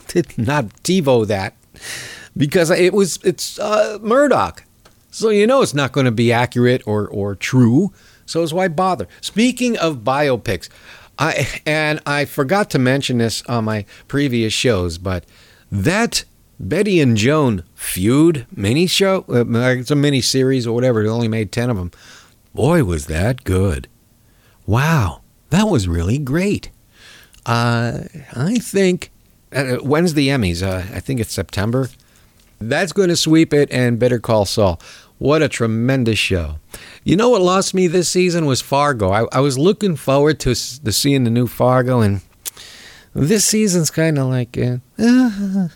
did not Devo that because it was it's uh, Murdoch. So you know it's not going to be accurate or, or true. So it's why bother. Speaking of biopics, I and I forgot to mention this on my previous shows, but that Betty and Joan feud mini show, uh, it's a mini series or whatever. They only made ten of them. Boy, was that good. Wow, that was really great. Uh, I think, uh, when's the Emmys? Uh, I think it's September. That's going to sweep it and Better Call Saul. What a tremendous show. You know what lost me this season was Fargo. I, I was looking forward to, to seeing the new Fargo, and this season's kind of like, uh, uh,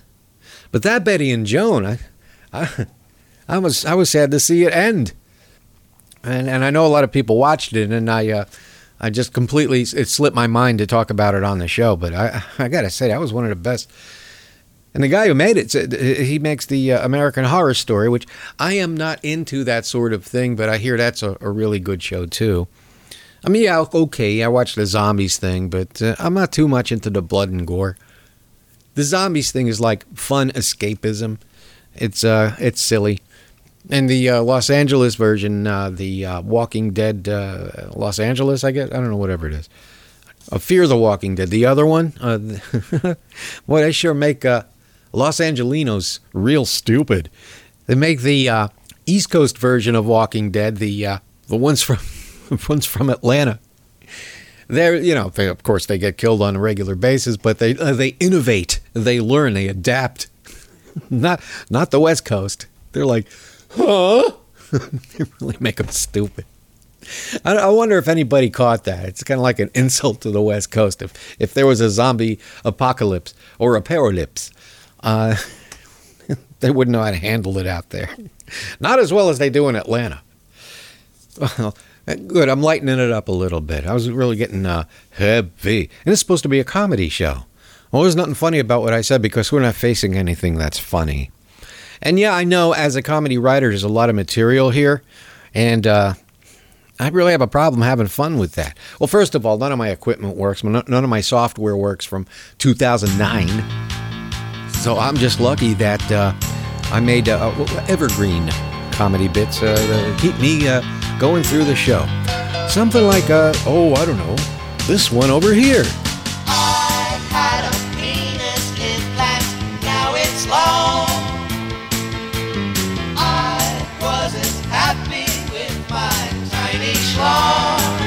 but that Betty and Joan, I, I, I was I was sad to see it end, and and I know a lot of people watched it, and I, uh, I just completely it slipped my mind to talk about it on the show, but I I gotta say that was one of the best. And the guy who made it, said he makes the uh, American Horror Story, which I am not into that sort of thing, but I hear that's a, a really good show, too. I mean, yeah, okay, I watched the zombies thing, but uh, I'm not too much into the blood and gore. The zombies thing is like fun escapism. It's uh, it's silly. And the uh, Los Angeles version, uh, the uh, Walking Dead uh, Los Angeles, I guess, I don't know, whatever it is. Uh, Fear the Walking Dead, the other one. Uh, boy, they sure make... Uh, Los Angelinos real stupid. They make the uh, East Coast version of Walking Dead, the uh, the ones from ones from Atlanta. They're, you know, they, of course they get killed on a regular basis, but they uh, they innovate, they learn, they adapt. Not not the West Coast. They're like, huh? They really make them stupid. I, I wonder if anybody caught that. It's kind of like an insult to the West Coast. If if there was a zombie apocalypse or a paralypse. Uh, they wouldn't know how to handle it out there. Not as well as they do in Atlanta. Well, good. I'm lightening it up a little bit. I was really getting uh, heavy. And it's supposed to be a comedy show. Well, there's nothing funny about what I said because we're not facing anything that's funny. And yeah, I know as a comedy writer, there's a lot of material here. And uh, I really have a problem having fun with that. Well, first of all, none of my equipment works. None of my software works from two thousand nine. So I'm just lucky that uh, I made uh, evergreen comedy bits uh, that keep me uh, going through the show. Something like, uh, oh, I don't know, this one over here. I had a penis implant, now it's long. I wasn't happy with my tiny schlong.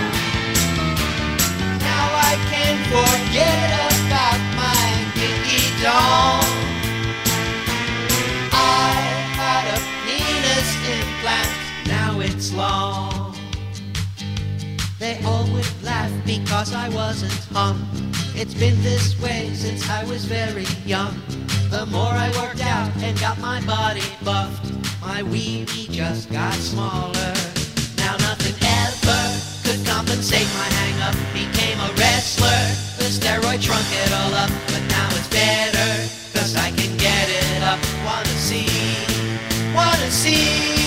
Now I can forget about my dinky dong. Long. They all would laugh because I wasn't hung. It's been this way since I was very young. The more I worked out and got my body buffed, my weenie just got smaller. Now nothing ever could compensate my hang-up. Became a wrestler, the steroid trunk it all up. But now it's better, cause I can get it up. Wanna see, wanna see.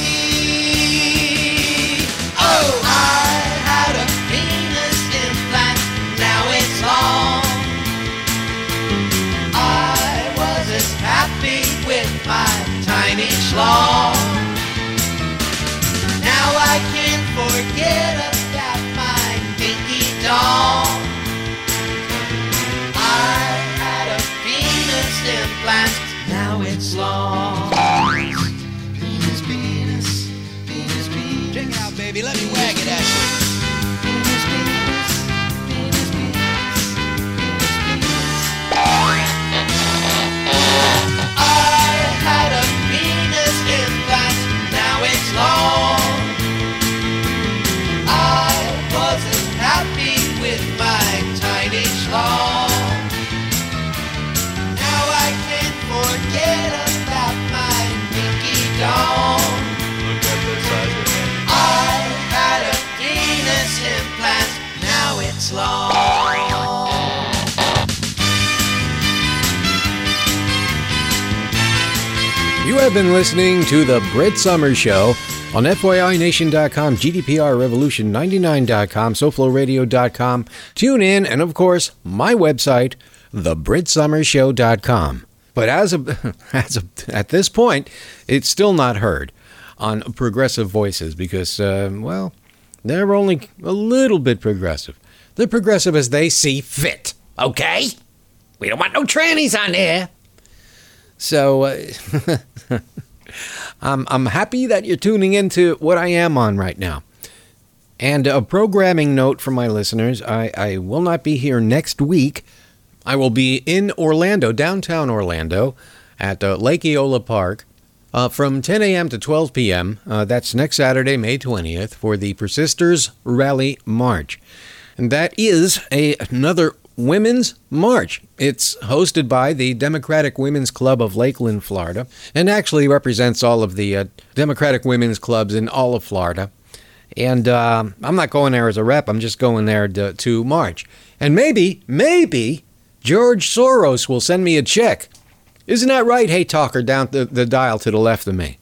Oh, I had a penis implant, now it's long. I wasn't happy with my tiny schlong. Now I can forget about my dinky dong. I had a penis implant, now it's long. Penis, penis, penis, penis. Check it out, baby, let me wag it at you. Penis, penis, penis, penis, penis, penis. I had a penis implant, now it's long. I wasn't happy with my tiny schlong. Now I can forget about my pinky dong. It's long. You have been listening to The Britt Summers Show, On F Y I Nation dot com, G D P R Revolution ninety-nine dot com, SoFlow Radio dot com, tune in, and of course, my website, the Brit Summers Show dot com. But as a, as a, at this point, it's still not heard on Progressive Voices because, uh, well, they're only a little bit progressive. They're progressive as they see fit, okay? We don't want no trannies on there. So, uh, I'm, I'm happy that you're tuning into what I am on right now. And a programming note for my listeners, I, I will not be here next week. I will be in Orlando, downtown Orlando, at uh, Lake Eola Park uh, from ten a.m. to twelve p.m. Uh, that's next Saturday, May twentieth, for the Persisters Rally March. And that is a, another Women's March. It's hosted by the Democratic Women's Club of Lakeland, Florida, and actually represents all of the uh, Democratic Women's Clubs in all of Florida. And uh, I'm not going there as a rep. I'm just going there to, to march. And maybe, maybe George Soros will send me a check. Isn't that right, Hey Talker, down the, the dial to the left of me?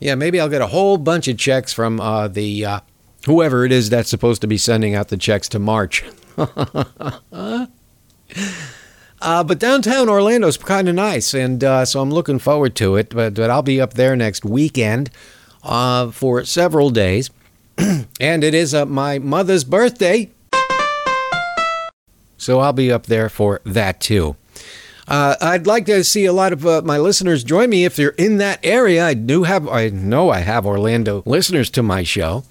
Yeah, maybe I'll get a whole bunch of checks from uh, the uh, whoever it is that's supposed to be sending out the checks to march. uh, but downtown Orlando's kind of nice, and uh, so I'm looking forward to it. But, but I'll be up there next weekend uh, for several days, and it is uh, my mother's birthday, so I'll be up there for that too. Uh, I'd like to see a lot of uh, my listeners join me if they're in that area. I do have, I know I have Orlando listeners to my show.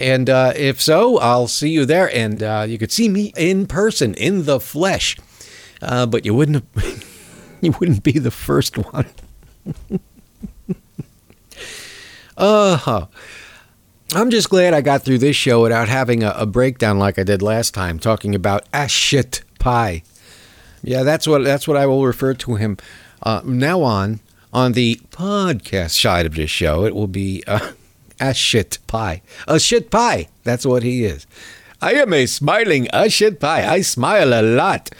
And uh, if so, I'll see you there. And uh, you could see me in person, in the flesh. Uh, but you wouldn't you wouldn't be the first one. uh-huh. I'm just glad I got through this show without having a, a breakdown like I did last time, talking about Ajit Pai. Yeah, that's what that's what I will refer to him uh, now on. On the podcast side of this show, it will be... Uh, Ajit Pai. Ajit Pai. That's what he is. I am a smiling Ajit Pai. I smile a lot.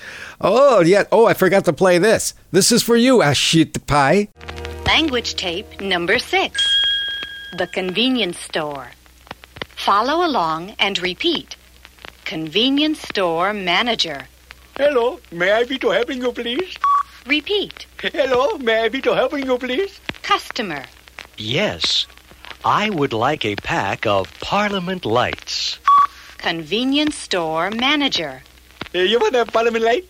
Oh, yeah. Oh, I forgot to play this. This is for you, Ajit Pai. Language tape number six. The convenience store. Follow along and repeat. Convenience store manager. Hello. May I be to helping you, please? Repeat. Hello. May I be to helping you, please? Customer. Yes. I would like a pack of Parliament lights. Convenience store manager. You want a Parliament light?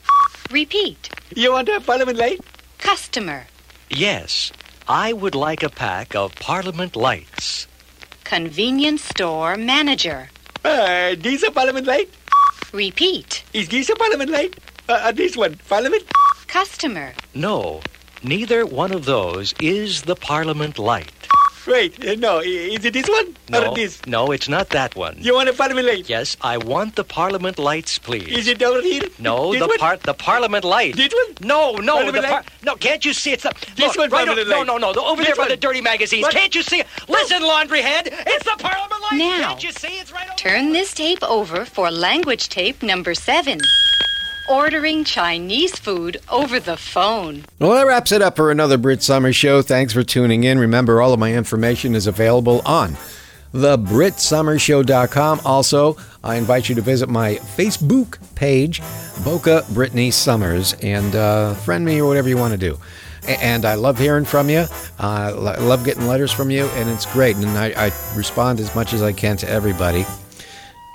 Repeat. You want a Parliament light? Customer. Yes, I would like a pack of Parliament lights. Convenience store manager. Uh, these are Parliament light? Repeat. Is this a Parliament light? Uh, this one, Parliament? Customer. No, neither one of those is the Parliament light. Wait, no, is it this one? No, or this? No, it's not that one. You want a Parliament light? Yes, I want the Parliament lights, please. Is it over here? No, this the part, the Parliament light. This one? No, no, Parliament the par- no. Can't you see it's the this look, one? Right Parliament o- light. No, no, no. Over this there by one. The dirty magazines. What? Can't you see it? Listen, no. Laundry head, it's the Parliament light. Now, can't you see it's right over turn there. This tape over for language tape number seven. Ordering Chinese food over the phone. Well, that wraps it up for another Brit Summers Show. Thanks for tuning in. Remember, all of my information is available on the Brit Summers Show dot com. Also, I invite you to visit my Facebook page, Boca Brittany Summers, and uh, friend me or whatever you want to do. And I love hearing from you. I love getting letters from you, and it's great. And I, I respond as much as I can to everybody.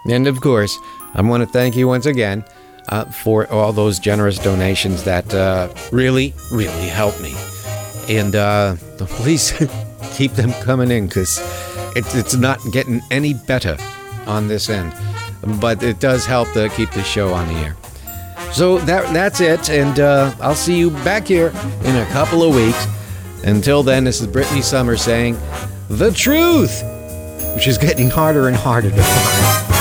And, of course, I want to thank you once again Uh, for all those generous donations that uh, really, really help me. And uh, please keep them coming in, because it, it's not getting any better on this end. But it does help to keep the show on the air. So that that's it, and uh, I'll see you back here in a couple of weeks. Until then, this is Brittany Summers saying, the truth, which is getting harder and harder to find.